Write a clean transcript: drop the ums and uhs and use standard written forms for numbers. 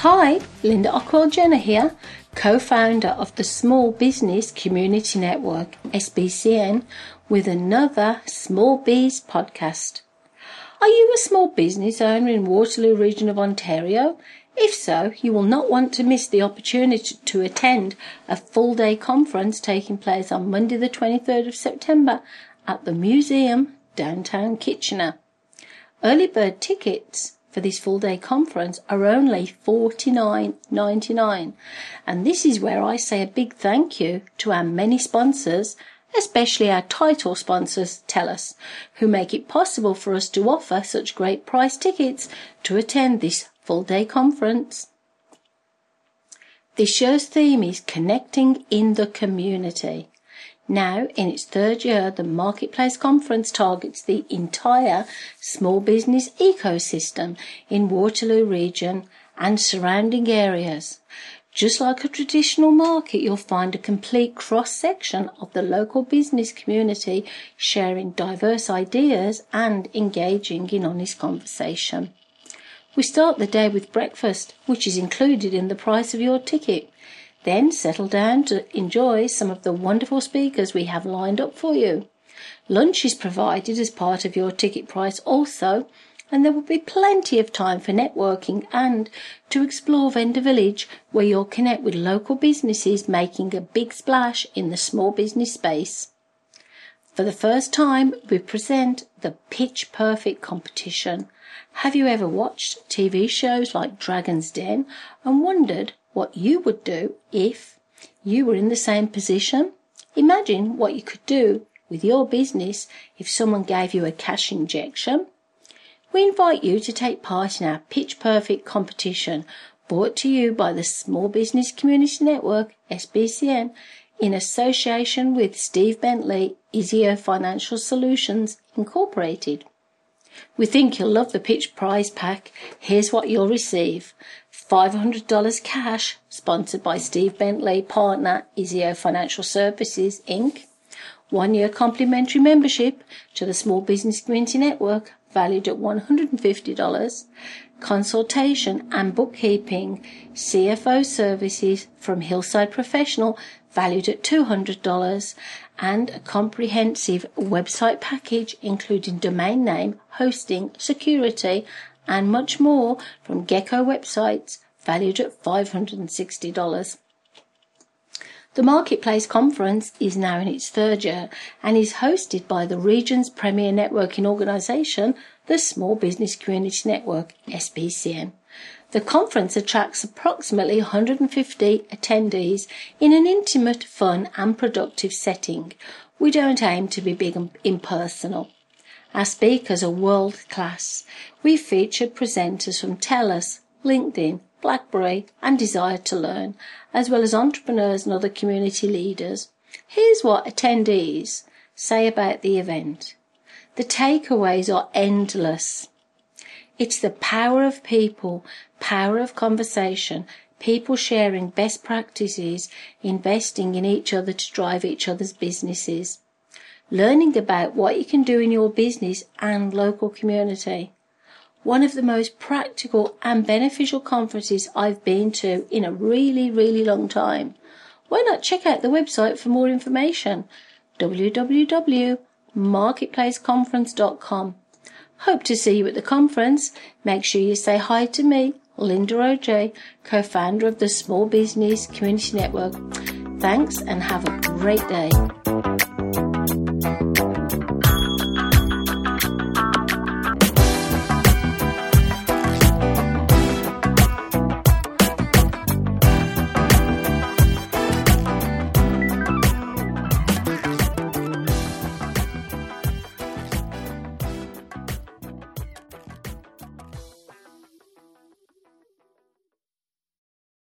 Hi, Linda Ockwell-Jenner here, co-founder of the Small Business Community Network, SBCN, with another Small Bees podcast. Are you a small business owner in Waterloo Region of Ontario? If so, you will not want to miss the opportunity to attend a full-day conference taking place on Monday the 23rd of September at the Museum, downtown Kitchener. Early bird tickets for this full-day conference are only $49.99, and this is where I say a big thank you to our many sponsors, especially our title sponsors, TELUS, who make it possible for us to offer such great price tickets to attend this full-day conference. This show's theme is Connecting in the Community. Now, in its third year, the Marketplace Conference targets the entire small business ecosystem in Waterloo Region and surrounding areas. Just like a traditional market, you'll find a complete cross-section of the local business community sharing diverse ideas and engaging in honest conversation. We start the day with breakfast, which is included in the price of your ticket. Then settle down to enjoy some of the wonderful speakers we have lined up for you. Lunch is provided as part of your ticket price also, and there will be plenty of time for networking and to explore Vendor Village, where you'll connect with local businesses making a big splash in the small business space. For the first time, we present the Pitch Perfect competition. Have you ever watched TV shows like Dragon's Den and wondered what you would do if you were in the same position? Imagine what you could do with your business if someone gave you a cash injection. We invite you to take part in our Pitch Perfect competition, brought to you by the Small Business Community Network, SBCN, in association with Steve Bentley, ISIO Financial Solutions, Incorporated. We think you'll love the Pitch Prize Pack. Here's what you'll receive. $500 cash, sponsored by Steve Bentley, partner, ISIO Financial Services, Inc. 1 year complimentary membership to the Small Business Community Network, valued at $150. Consultation and bookkeeping, CFO services from Hillside Professional, valued at $200. And a comprehensive website package, including domain name, hosting, security, and much more from Gecko Websites, valued at $560. The Marketplace Conference is now in its third year and is hosted by the region's premier networking organisation, the Small Business Community Network, SBCN. The conference attracts approximately 150 attendees in an intimate, fun and productive setting. We don't aim to be big and impersonal. Our speakers are world-class. We've featured presenters from TELUS, LinkedIn, BlackBerry and Desire2Learn, as well as entrepreneurs and other community leaders. Here's what attendees say about the event. The takeaways are endless. It's the power of people, power of conversation, people sharing best practices, investing in each other to drive each other's businesses. Learning about what you can do in your business and local community. One of the most practical and beneficial conferences I've been to in a really, really long time. Why not check out the website for more information? www.marketplaceconference.com. Hope to see you at the conference. Make sure you say hi to me, Linda OJ, co-founder of the Small Business Community Network. Thanks and have a great day.